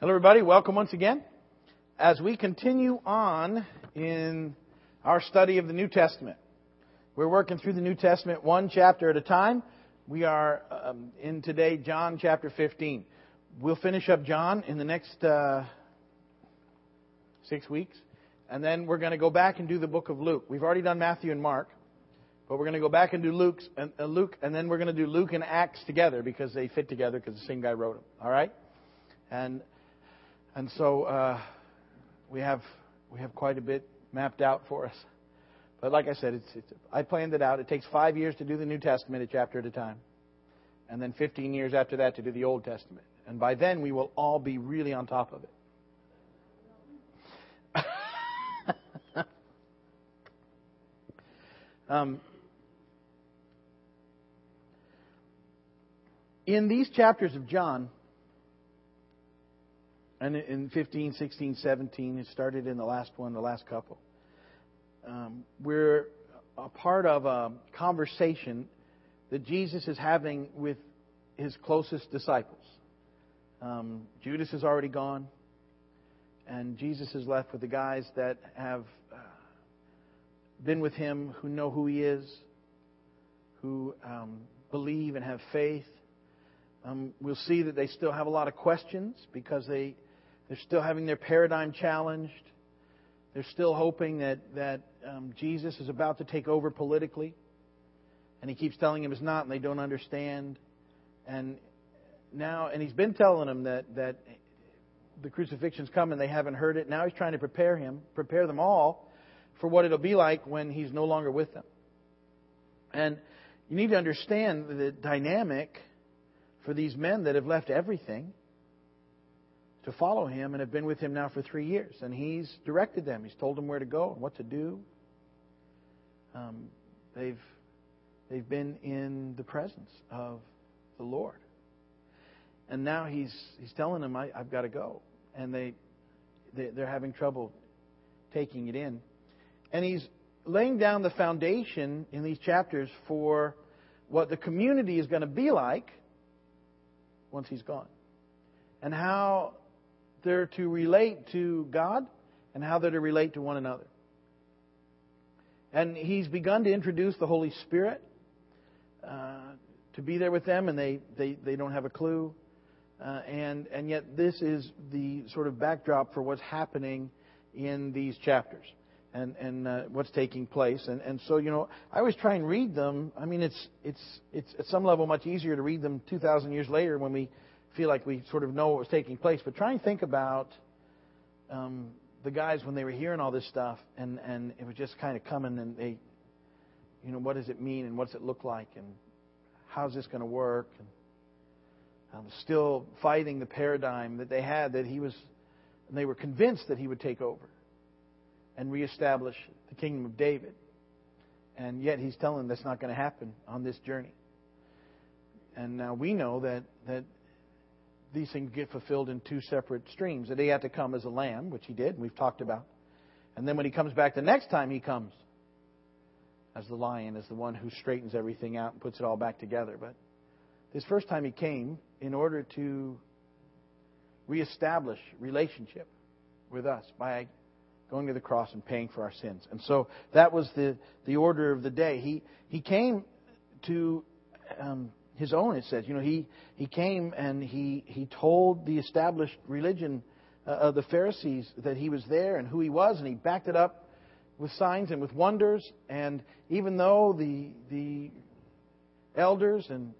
Hello, everybody. Welcome once again. As we continue on in our study of the New Testament, we're working through the New Testament one chapter at a time. We are in today John chapter 15. We'll finish up John in the next 6 weeks, and then we're going to go back and do the book of Luke. We've already done Matthew and Mark, but we're going to go back and do Luke, and then we're going to do Luke and Acts together because they fit together because the same guy wrote them. All right? And so we have quite a bit mapped out for us. But like I said, I planned it out. It takes 5 years to do the New Testament a chapter at a time, and then 15 years after that to do the Old Testament. And by then we will all be really on top of it. In these chapters of John, and in 15, 16, 17, it started in the last one, the last couple. We're a part of a conversation that Jesus is having with his closest disciples. Judas is already gone, and Jesus is left with the guys that have been with him, who know who he is, who believe and have faith. We'll see that they still have a lot of questions because they're still having their paradigm challenged. They're still hoping that Jesus is about to take over politically. And he keeps telling them it's not, and they don't understand. And he's been telling them that the crucifixion's coming, they haven't heard it. Now he's trying to prepare them all for what it'll be like when he's no longer with them. And you need to understand the dynamic for these men that have left everything to follow him and have been with him now for 3 years. And he's directed them. He's told them where to go and what to do. They've been in the presence of the Lord. And now he's telling them, I've got to go. And they're having trouble taking it in. And he's laying down the foundation in these chapters for what the community is going to be like once he's gone, and how they're to relate to God and how they're to relate to one another. And he's begun to introduce the Holy Spirit to be there with them, and they don't have a clue. And yet this is the sort of backdrop for what's happening in these chapters and what's taking place. And so, you know, I always try and read them. I mean, it's at some level much easier to read them 2,000 years later when we feel like we sort of know what was taking place. But try and think about the guys when they were hearing all this stuff, and it was just kind of coming, and they, you know, what does it mean, and what's it look like, and how's this going to work? And still fighting the paradigm that they had, that he was, and they were convinced that he would take over and reestablish the kingdom of David. And yet he's telling them that's not going to happen on this journey. And now we know that these things get fulfilled in two separate streams. That he had to come as a lamb, which he did, we've talked about. And then when he comes back the next time, he comes as the lion, as the one who straightens everything out and puts it all back together. But this first time he came in order to reestablish relationship with us by going to the cross and paying for our sins. And so that was the order of the day. He came to his own, it says. You know, he came and he told the established religion of the Pharisees that he was there and who he was, and he backed it up with signs and with wonders. And even though the elders and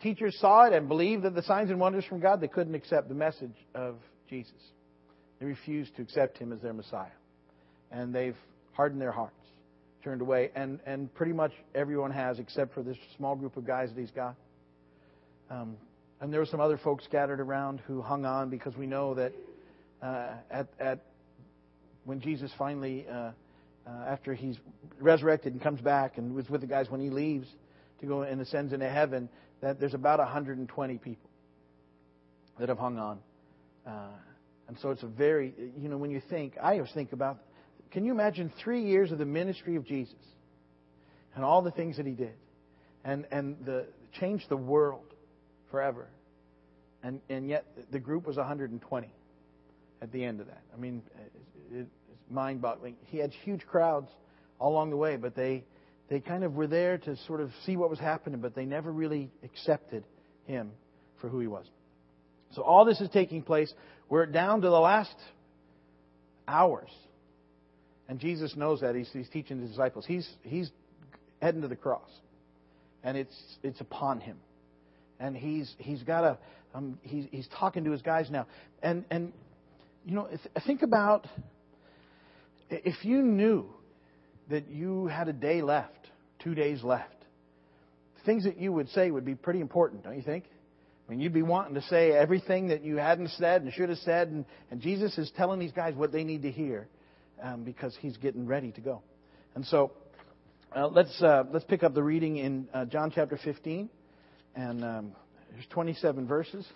teachers saw it and believed that the signs and wonders from God, they couldn't accept the message of Jesus. They refused to accept him as their Messiah. And they've hardened their hearts, turned away. And pretty much everyone has, except for this small group of guys that he's got. And there were some other folks scattered around who hung on, because we know that when Jesus finally, after he's resurrected and comes back and was with the guys when he leaves to go and ascends into heaven, that there's about 120 people that have hung on. And so it's a very, you know, when you think, I always think about, can you imagine 3 years of the ministry of Jesus and all the things that he did and changed the world forever? And yet the group was 120 at the end of that. I mean, it's mind-boggling. He had huge crowds all along the way, but they kind of were there to sort of see what was happening, but they never really accepted him for who he was. So all this is taking place. We're down to the last hours. And Jesus knows that. He's teaching the disciples. He's heading to the cross. And it's upon him. And he's got a he's talking to his guys now. And you know, think about if you knew that you had a day left, 2 days left, things that you would say would be pretty important, don't you think? I mean, you'd be wanting to say everything that you hadn't said and should have said. And Jesus is telling these guys what they need to hear because he's getting ready to go. And so let's pick up the reading in John chapter 15. And there's 27 verses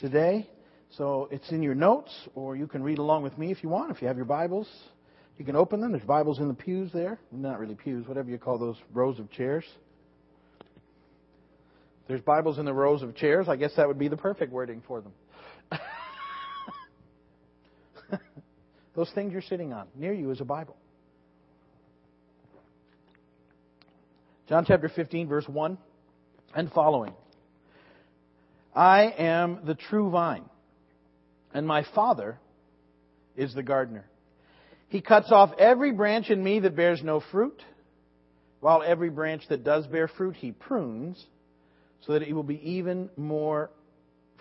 today. So it's in your notes, or you can read along with me if you want. If you have your Bibles, you can open them. There's Bibles in the pews there. Not really pews, whatever you call those rows of chairs. There's Bibles in the rows of chairs. I guess that would be the perfect wording for them. Those things you're sitting on, near you is a Bible. John chapter 15, verse 1 and following. I am the true vine, and my Father is the gardener. He cuts off every branch in me that bears no fruit, while every branch that does bear fruit he prunes, so that it will be even more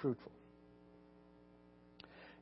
fruitful.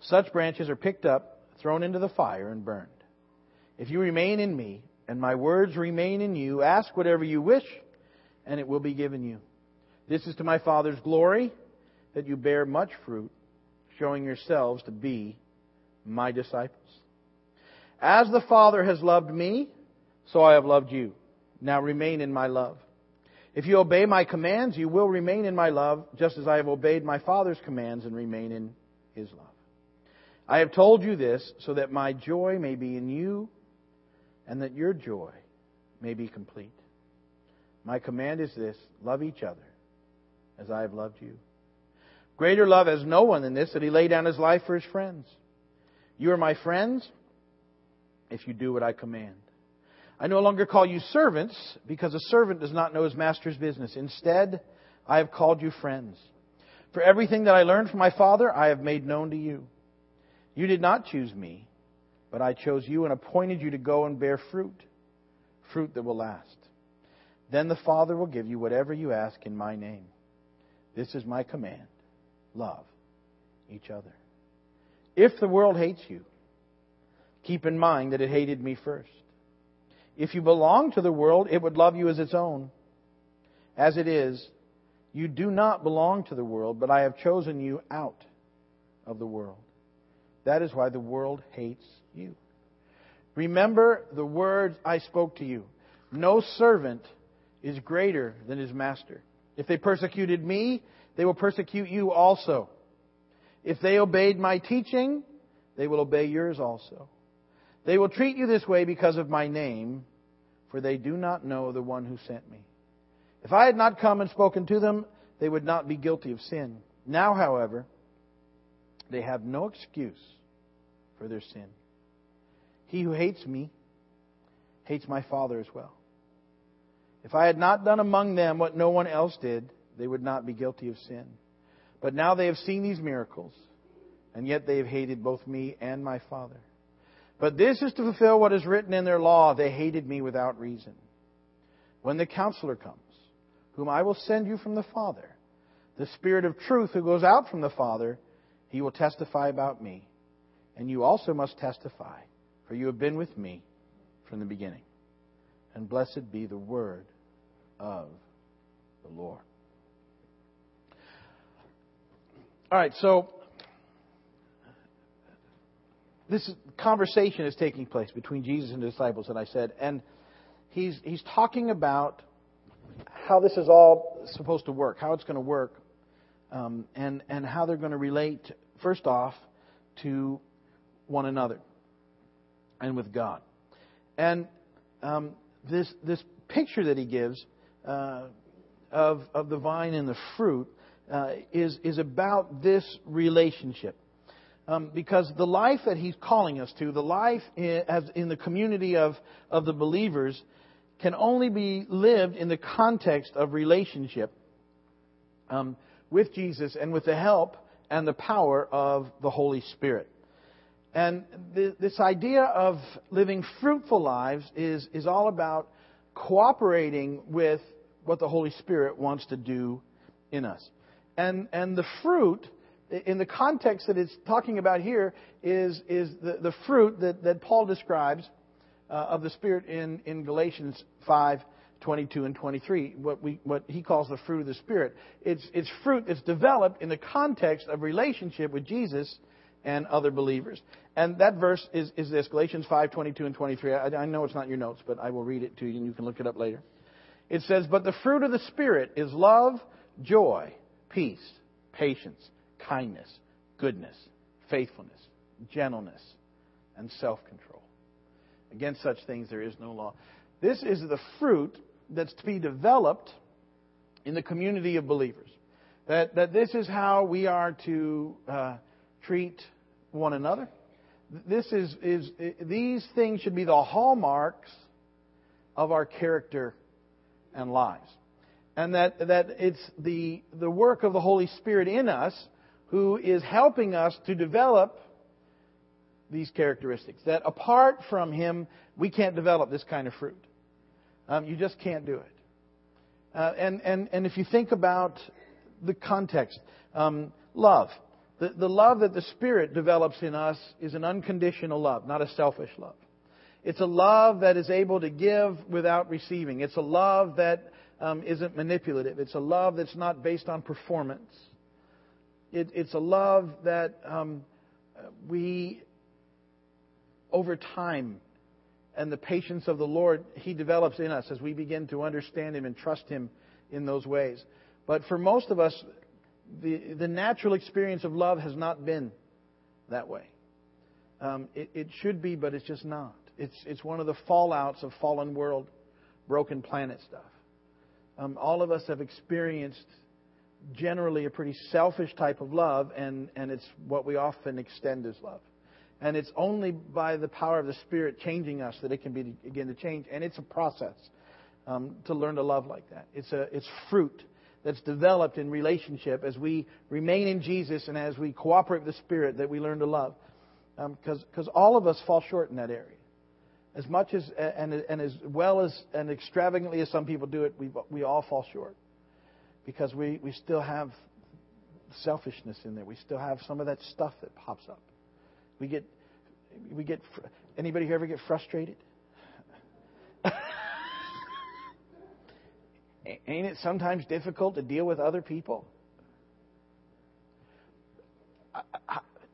Such branches are picked up, thrown into the fire, and burned. If you remain in me, and my words remain in you, ask whatever you wish, and it will be given you. This is to my Father's glory, that you bear much fruit, showing yourselves to be my disciples. As the Father has loved me, so I have loved you. Now remain in my love. If you obey my commands, you will remain in my love, just as I have obeyed my Father's commands and remain in his love. I have told you this so that my joy may be in you and that your joy may be complete. My command is this, love each other as I have loved you. Greater love has no one than this, that he lay down his life for his friends. You are my friends if you do what I command. I no longer call you servants, because a servant does not know his master's business. Instead, I have called you friends. For everything that I learned from my Father, I have made known to you. You did not choose me, but I chose you and appointed you to go and bear fruit, fruit that will last. Then the Father will give you whatever you ask in my name. This is my command. Love each other. If the world hates you, keep in mind that it hated me first. If you belong to the world, it would love you as its own. As it is, you do not belong to the world, but I have chosen you out of the world. That is why the world hates you. Remember the words I spoke to you. No servant is greater than his master. If they persecuted me, they will persecute you also. If they obeyed my teaching, they will obey yours also. They will treat you this way because of my name, for they do not know the one who sent me. If I had not come and spoken to them, they would not be guilty of sin. Now, however, they have no excuse for their sin. He who hates me hates my Father as well. If I had not done among them what no one else did, they would not be guilty of sin. But now they have seen these miracles, and yet they have hated both me and my Father. But this is to fulfill what is written in their law. They hated me without reason. When the Counselor comes, whom I will send you from the Father, the Spirit of truth who goes out from the Father, he will testify about me. And you also must testify, for you have been with me from the beginning. And blessed be the word of the Lord. All right, so this conversation is taking place between Jesus and the disciples, and I said, and he's talking about how this is all supposed to work, how it's going to work, and how they're going to relate, first off, to one another and with God. And this picture that he gives of the vine and the fruit is about this relationship. Because the life that he's calling us to, the life in the community of the believers, can only be lived in the context of relationship with Jesus and with the help and the power of the Holy Spirit. And this idea of living fruitful lives is all about cooperating with what the Holy Spirit wants to do in us. And the fruit, in the context that it's talking about here, is the fruit that Paul describes of the Spirit in Galatians 5:22 and 23, what he calls the fruit of the Spirit. It's fruit that's developed in the context of relationship with Jesus and other believers. And that verse is this, Galatians 5:22 and 23. I know it's not in your notes, but I will read it to you, and you can look it up later. It says, "But the fruit of the Spirit is love, joy, peace, patience, kindness, goodness, faithfulness, gentleness, and self-control. Against such things there is no law." This is the fruit that's to be developed in the community of believers. That this is how we are to treat one another. This is these things should be the hallmarks of our character and lives. And that it's the work of the Holy Spirit in us who is helping us to develop these characteristics. That apart from Him, we can't develop this kind of fruit. You just can't do it. And if you think about the context, love. The love that the Spirit develops in us is an unconditional love, not a selfish love. It's a love that is able to give without receiving. It's a love that isn't manipulative. It's a love that's not based on performance. It's a love that we, over time, and the patience of the Lord, He develops in us as we begin to understand Him and trust Him in those ways. But for most of us, the natural experience of love has not been that way. It should be, but it's just not. It's one of the fallouts of fallen world, broken planet stuff. All of us have experienced generally a pretty selfish type of love, and it's what we often extend as love. And it's only by the power of the Spirit changing us that it can begin to change. And it's a process to learn to love like that. It's fruit that's developed in relationship as we remain in Jesus and as we cooperate with the Spirit, that we learn to love. Because all of us fall short in that area. As much as and as well as and extravagantly as some people do it, we all fall short. Because we still have selfishness in there. We still have some of that stuff that pops up. We get. Anybody here ever get frustrated? Ain't it sometimes difficult to deal with other people?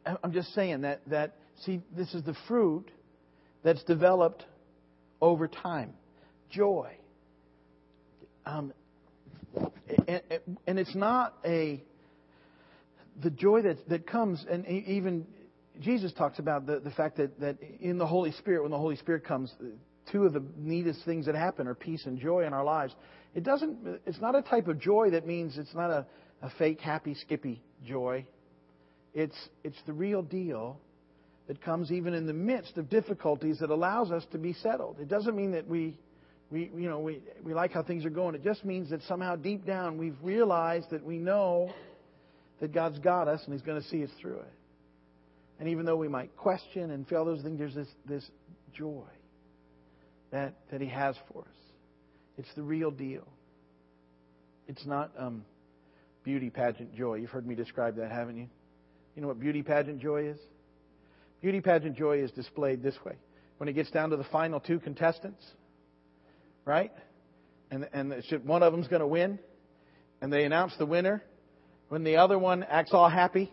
I'm just saying that. See, this is the fruit that's developed over time. Joy. And it's not the joy that comes, and even Jesus talks about the fact that in the Holy Spirit, when the Holy Spirit comes, two of the neatest things that happen are peace and joy in our lives. It's not a type of joy that means it's not a fake, happy, skippy joy. It's the real deal that comes even in the midst of difficulties that allows us to be settled. It doesn't mean that we like how things are going. It just means that somehow deep down we've realized that we know that God's got us and He's going to see us through it. And even though we might question and fail those things, there's this joy that He has for us. It's the real deal. It's not beauty pageant joy. You've heard me describe that, haven't you? You know what beauty pageant joy is? Beauty pageant joy is displayed this way. When it gets down to the final two contestants, right? And one of them's going to win, and they announce the winner. When the other one acts all happy,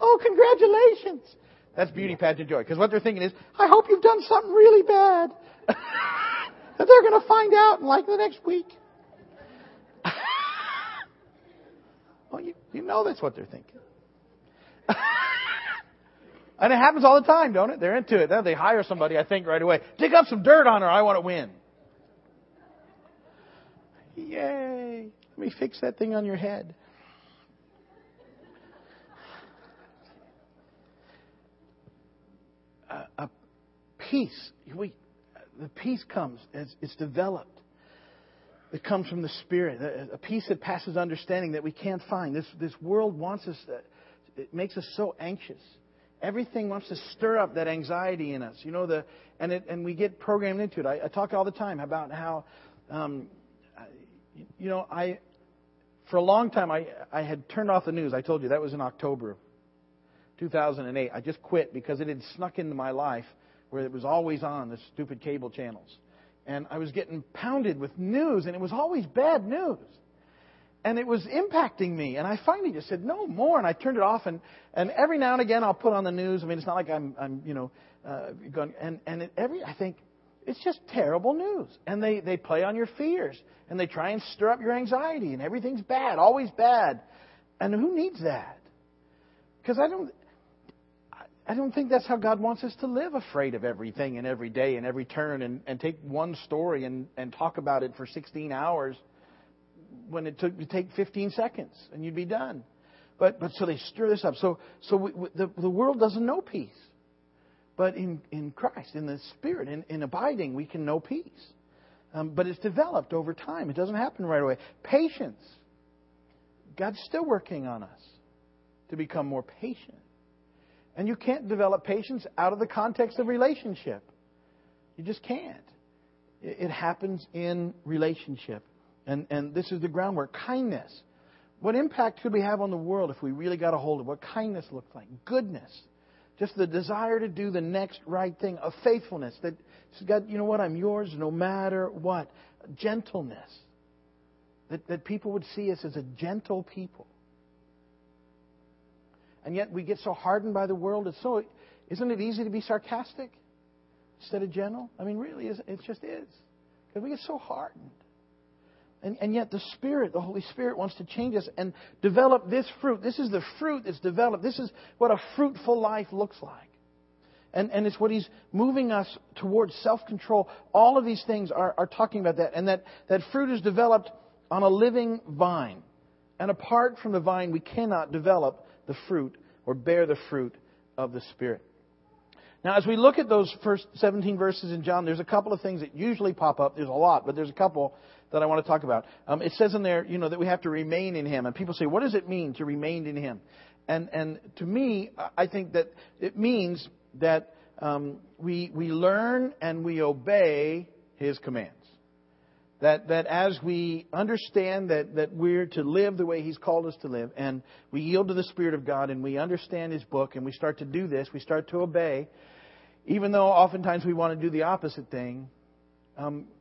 "Oh, congratulations!" That's beauty pageant joy. Because what they're thinking is, I hope you've done something really bad that they're going to find out in like the next week. Well, you know that's what they're thinking. And it happens all the time, don't it? They're into it. They hire somebody, I think, right away. Dig up some dirt on her. I want to win. Yay. Let me fix that thing on your head. A peace. The peace comes as it's developed. It comes from the Spirit. A peace that passes understanding that we can't find. This world wants us. It makes us so anxious. Everything wants to stir up that anxiety in us, you know. And we get programmed into it. I talk all the time about how, for a long time I had turned off the news. I told you that was in October of 2008. I just quit because it had snuck into my life where it was always on the stupid cable channels, and I was getting pounded with news, and it was always bad news. And it was impacting me. And I finally just said, no more. And I turned it off. And every now and again, I'll put on the news. I mean, it's not like I'm going. I think it's just terrible news. And they play on your fears. And they try and stir up your anxiety. And everything's bad, always bad. And who needs that? Because I don't think that's how God wants us to live, afraid of everything and every day and every turn and take one story and talk about it for 16 hours. When it took to take 15 seconds and you'd be done, but so they stir this up. So the world doesn't know peace, but in Christ, in the Spirit, in abiding, we can know peace. But it's developed over time. It doesn't happen right away. Patience. God's still working on us to become more patient, and you can't develop patience out of the context of relationship. You just can't. It happens in relationship. And this is the groundwork. Kindness. What impact could we have on the world if we really got a hold of what kindness looked like? Goodness. Just the desire to do the next right thing. A faithfulness. That, God, you know what? I'm yours no matter what. Gentleness. That people would see us as a gentle people. And yet we get so hardened by the world. It's so, isn't it easy to be sarcastic instead of gentle? I mean, really, it just is. Because we get so hardened. And yet the Spirit, the Holy Spirit, wants to change us and develop this fruit. This is the fruit that's developed. This is what a fruitful life looks like. And it's what He's moving us towards, self-control. All of these things are talking about that. And that fruit is developed on a living vine. And apart from the vine, we cannot develop the fruit or bear the fruit of the Spirit. Now, as we look at those first 17 verses in John, there's a couple of things that usually pop up. There's a lot, but there's a couple that I want to talk about. It says in there, you know, that we have to remain in Him. And people say, what does it mean to remain in Him? And to me, I think that it means that we learn and we obey His commands. That as we understand that we're to live the way He's called us to live, and we yield to the Spirit of God, and we understand His book, and we start to do this, we start to obey, even though oftentimes we want to do the opposite thing.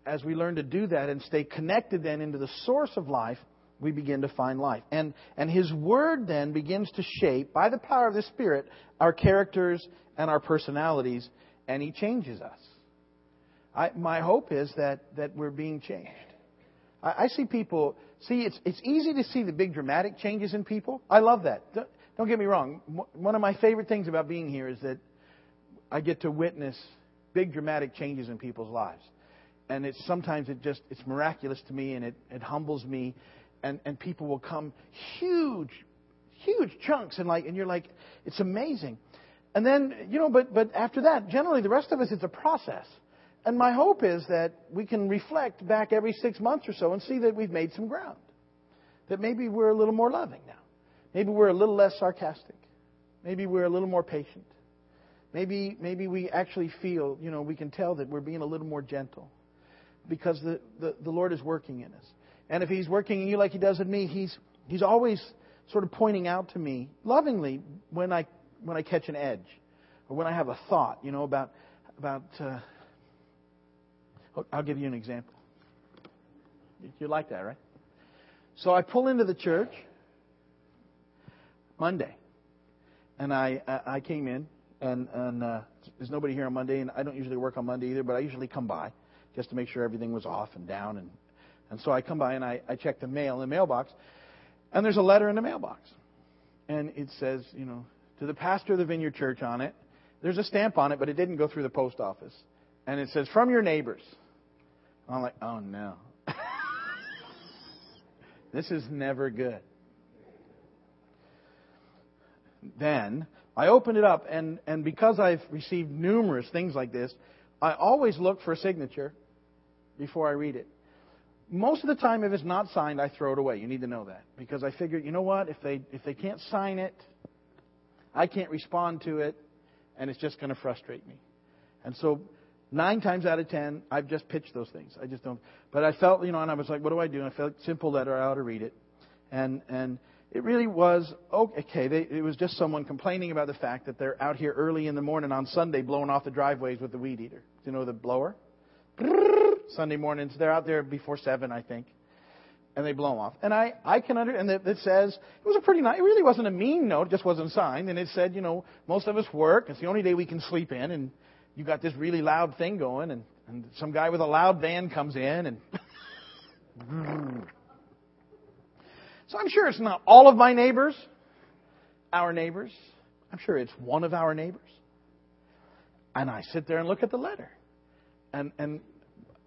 As we learn to do that and stay connected then into the source of life, we begin to find life. And His Word then begins to shape, by the power of the Spirit, our characters and our personalities, and He changes us. My hope is that we're being changed. I see people... See, it's easy to see the big dramatic changes in people. I love that. Don't get me wrong. One of my favorite things about being here is that I get to witness big dramatic changes in people's lives. And it's miraculous to me, and it humbles me. And people will come huge chunks, and you're like, it's amazing. And then, you know, but after that, generally the rest of us, it's a process. And my hope is that we can reflect back every 6 months or so and see that we've made some ground. That maybe we're a little more loving now. Maybe we're a little less sarcastic. Maybe we're a little more patient. Maybe we actually feel, you know, we can tell that we're being a little more gentle. Because the Lord is working in us. And if He's working in you like He does in me, He's always sort of pointing out to me lovingly when I catch an edge. Or when I have a thought, you know, about I'll give you an example. You like that, right? So I pull into the church Monday, and I came in, and there's nobody here on Monday, and I don't usually work on Monday either, but I usually come by just to make sure everything was off and down. And so I come by, and I check the mail in the mailbox, and there's a letter in the mailbox. And it says, you know, to the pastor of the Vineyard Church on it. There's a stamp on it, but it didn't go through the post office. And it says, from your neighbors. And I'm like, oh, no. This is never good. Then I opened it up, and because I've received numerous things like this, I always look for a signature before I read it. Most of the time, if it's not signed, I throw it away. You need to know that, because I figure, you know what? If they can't sign it, I can't respond to it, and it's just going to frustrate me. And so 9 times out of 10, I've just pitched those things. I just don't. But I felt, you know, and I was like, what do I do? And I felt, simple letter, I ought to read it. And it really was, okay, it was just someone complaining about the fact that they're out here early in the morning on Sunday blowing off the driveways with the weed eater. You know, the blower? Sunday mornings, they're out there before 7, I think. And they blow them off. And I can understand. And it says, it was a pretty nice, it really wasn't a mean note, it just wasn't signed. And it said, you know, most of us work. It's the only day we can sleep in. And you got this really loud thing going. And some guy with a loud van comes in. And so I'm sure it's not all of my neighbors, our neighbors. I'm sure it's one of our neighbors. And I sit there and look at the letter. And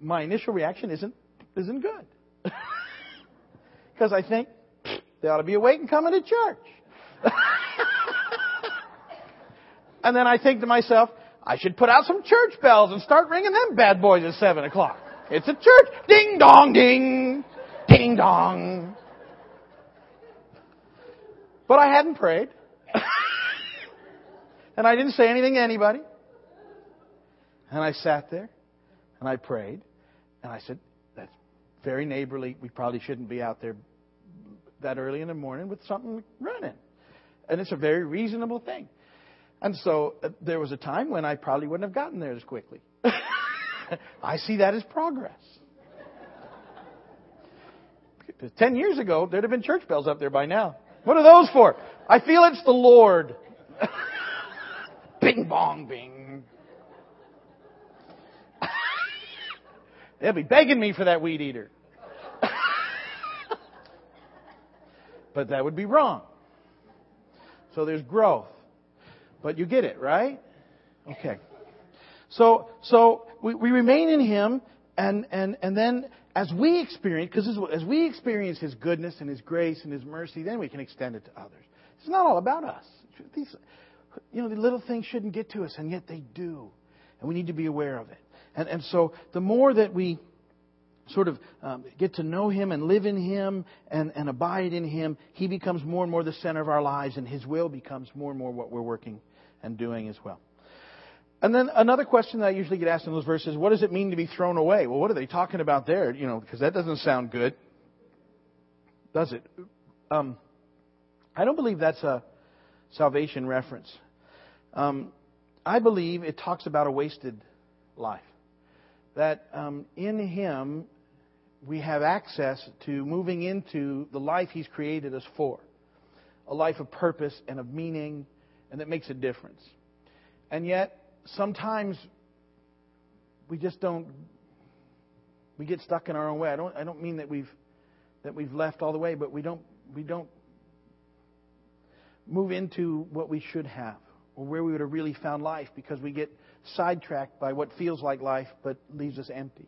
my initial reaction isn't good. Because I think they ought to be awake and coming to church. And then I think to myself, I should put out some church bells and start ringing them bad boys at 7 o'clock. It's a church. Ding, dong, ding. Ding, dong. But I hadn't prayed. And I didn't say anything to anybody. And I sat there and I prayed and I said, very neighborly, we probably shouldn't be out there that early in the morning with something running. And it's a very reasonable thing. And so there was a time when I probably wouldn't have gotten there as quickly. I see that as progress. 10 years ago, there'd have been church bells up there by now. What are those for? I feel it's the Lord. Bing, bong, bing. They'll be begging me for that weed eater. But that would be wrong. So there's growth. But you get it, right? Okay. So we remain in Him, and then as we experience, His goodness and His grace and His mercy, then we can extend it to others. It's not all about us. These, you know, the little things shouldn't get to us, and yet they do. And we need to be aware of it. And so the more that we sort of get to know Him and live in Him and abide in Him, He becomes more and more the center of our lives, and His will becomes more and more what we're working and doing as well. And then another question that I usually get asked in those verses, what does it mean to be thrown away? Well, what are they talking about there? You know, because that doesn't sound good, does it? I don't believe that's a salvation reference. I believe it talks about a wasted life. That in Him, we have access to moving into the life He's created us for. A life of purpose and of meaning, and that makes a difference. And yet, sometimes we get stuck in our own way. I don't mean that we've left all the way, but we don't move into what we should have or where we would have really found life, because we get sidetracked by what feels like life but leaves us empty.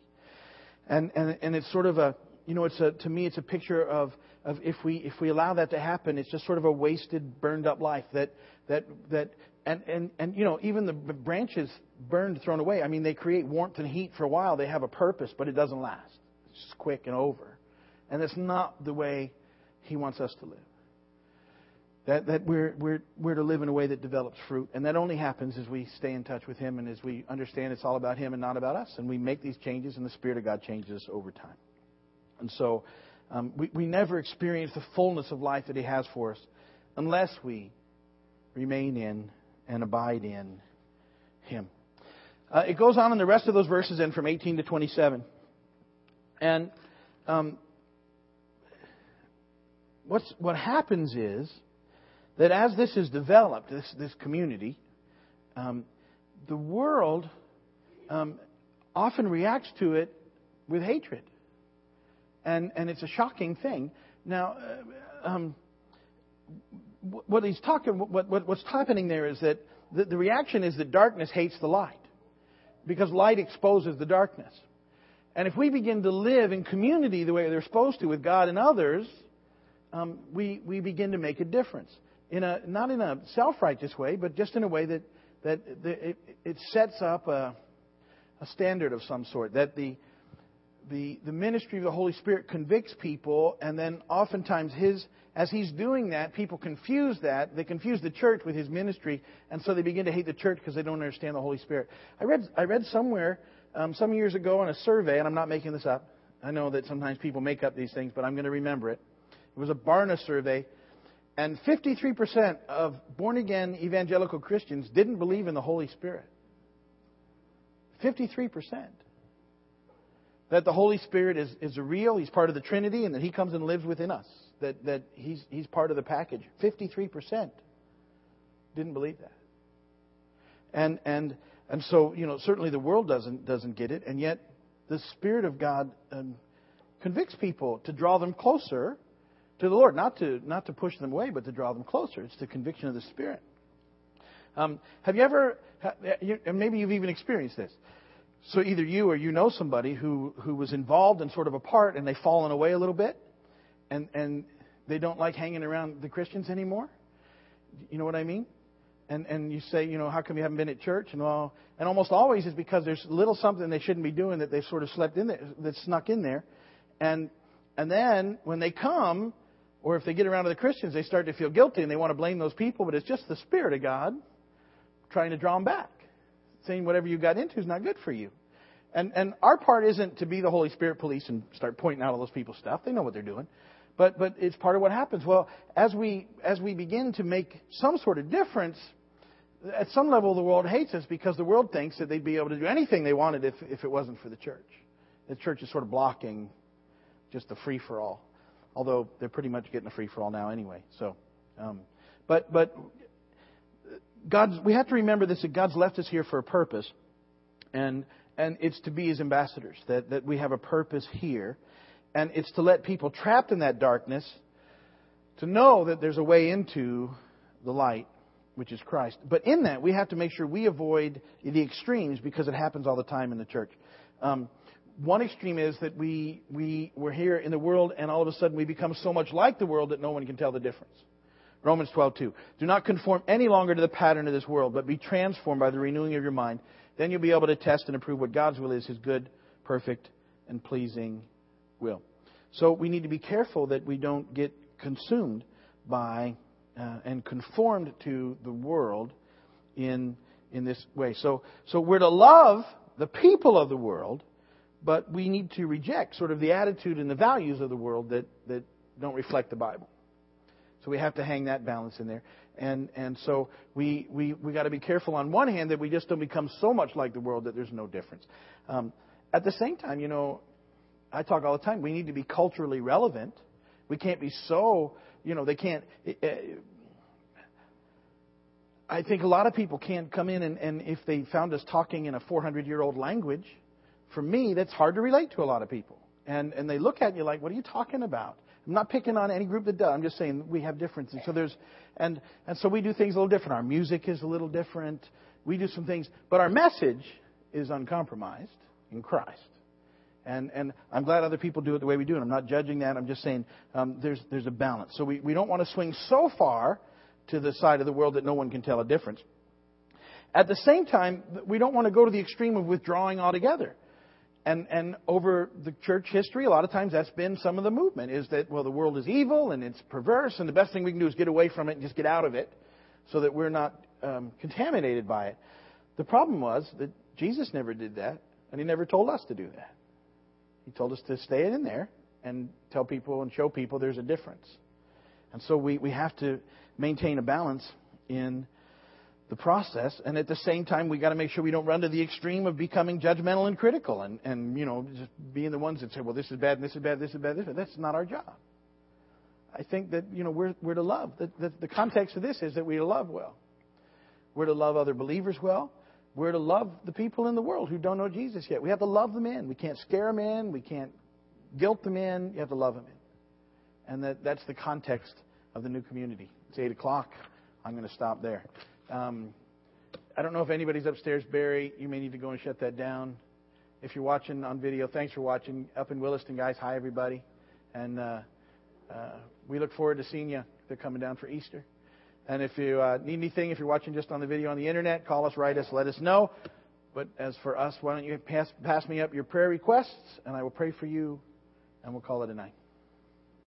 And it's sort of a, you know, it's a, to me it's a picture of if we allow that to happen, it's just sort of a wasted, burned up life that you know, even the branches burned, thrown away, I mean, they create warmth and heat for a while, they have a purpose, but it doesn't last. It's just quick and over. And that's not the way He wants us to live. That we're to live in a way that develops fruit. And that only happens as we stay in touch with Him and as we understand it's all about Him and not about us. And we make these changes, and the Spirit of God changes over time. And so we never experience the fullness of life that He has for us unless we remain in and abide in Him. It goes on in the rest of those verses and from 18 to 27. And what happens is that as this is developed, this community, the world often reacts to it with hatred. And it's a shocking thing. Now, what's happening there is that the reaction is that darkness hates the light, because light exposes the darkness. And if we begin to live in community the way they're supposed to with God and others, we begin to make a difference. Not in a self-righteous way, but just in a way that it sets up a standard of some sort, that the ministry of the Holy Spirit convicts people, and then oftentimes as he's doing that, people confuse that. They confuse the church with his ministry, and so they begin to hate the church because they don't understand the Holy Spirit. I read somewhere some years ago on a survey, and I'm not making this up. I know that sometimes people make up these things, but I'm going to remember it. It was a Barna survey, and 53% of born-again evangelical Christians didn't believe in the Holy Spirit. 53%. That the Holy Spirit is real, He's part of the Trinity, and that He comes and lives within us. That He's part of the package. 53% didn't believe that. And so, certainly the world doesn't get it, and yet the Spirit of God convicts people to draw them closer to the Lord, not to push them away, but to draw them closer. It's the conviction of the Spirit. Have you ever? And maybe you've even experienced this. So either you or somebody who was involved and sort of apart, and they've fallen away a little bit, and they don't like hanging around the Christians anymore. You know what I mean? And you say, how come you haven't been at church? And almost always it's because there's little something they shouldn't be doing that they've sort of slept in there, that snuck in there. And then when they come, or if they get around to the Christians, they start to feel guilty and they want to blame those people, but it's just the Spirit of God trying to draw them back, saying whatever you got into is not good for you. And our part isn't to be the Holy Spirit police and start pointing out all those people's stuff. They know what they're doing. But it's part of what happens. Well, as we begin to make some sort of difference, at some level the world hates us because the world thinks that they'd be able to do anything they wanted if it wasn't for the church. The church is sort of blocking just the free-for-all. Although they're pretty much getting a free-for-all now anyway. So, but we have to remember this, that God's left us here for a purpose, and it's to be His ambassadors, that we have a purpose here, and it's to let people trapped in that darkness to know that there's a way into the light, which is Christ. But in that, we have to make sure we avoid the extremes, because it happens all the time in the church. One extreme is that we're here in the world, and all of a sudden we become so much like the world that no one can tell the difference. Romans 12:2. Do not conform any longer to the pattern of this world, but be transformed by the renewing of your mind. Then you'll be able to test and approve what God's will is, His good, perfect, and pleasing will. So we need to be careful that we don't get consumed by and conformed to the world in this way. So we're to love the people of the world, but we need to reject sort of the attitude and the values of the world that don't reflect the Bible. So we have to hang that balance in there. And so we got to be careful on one hand that we just don't become so much like the world that there's no difference. At the same time, I talk all the time, we need to be culturally relevant. We can't be so, they can't... I think a lot of people can't come in and if they found us talking in a 400-year-old language, for me, that's hard to relate to a lot of people. And they look at you like, what are you talking about? I'm not picking on any group that does. I'm just saying we have differences. So so we do things a little different. Our music is a little different. We do some things, but our message is uncompromised in Christ. And I'm glad other people do it the way we do it. I'm not judging that. I'm just saying there's a balance. So we don't want to swing so far to the side of the world that no one can tell a difference. At the same time, we don't want to go to the extreme of withdrawing altogether. And over the church history, a lot of times that's been some of the movement, is that, the world is evil and it's perverse, and the best thing we can do is get away from it and just get out of it so that we're not contaminated by it. The problem was that Jesus never did that, and He never told us to do that. He told us to stay in there and tell people and show people there's a difference. And so we have to maintain a balance in the process, and at the same time we got to make sure we don't run to the extreme of becoming judgmental and critical and just being the ones that say, this is bad and this is bad, this is bad, this is bad. That's not our job. I think that we're to love. The context of this is that we love well. We're to love other believers well. We're to love the people in the world who don't know Jesus yet. We have to love them in. We can't scare them in. We can't guilt them in. You have to love them in. And that's the context of the new community. It's 8 o'clock. I'm going to stop there. I don't know if anybody's upstairs. Barry, you may need to go and shut that down. If you're watching on video, thanks for watching. Up in Williston, guys, hi, everybody. And we look forward to seeing you. They're coming down for Easter. And if you need anything, if you're watching just on the video on the internet, call us, write us, let us know. But as for us, why don't you pass me up your prayer requests, and I will pray for you, and we'll call it a night.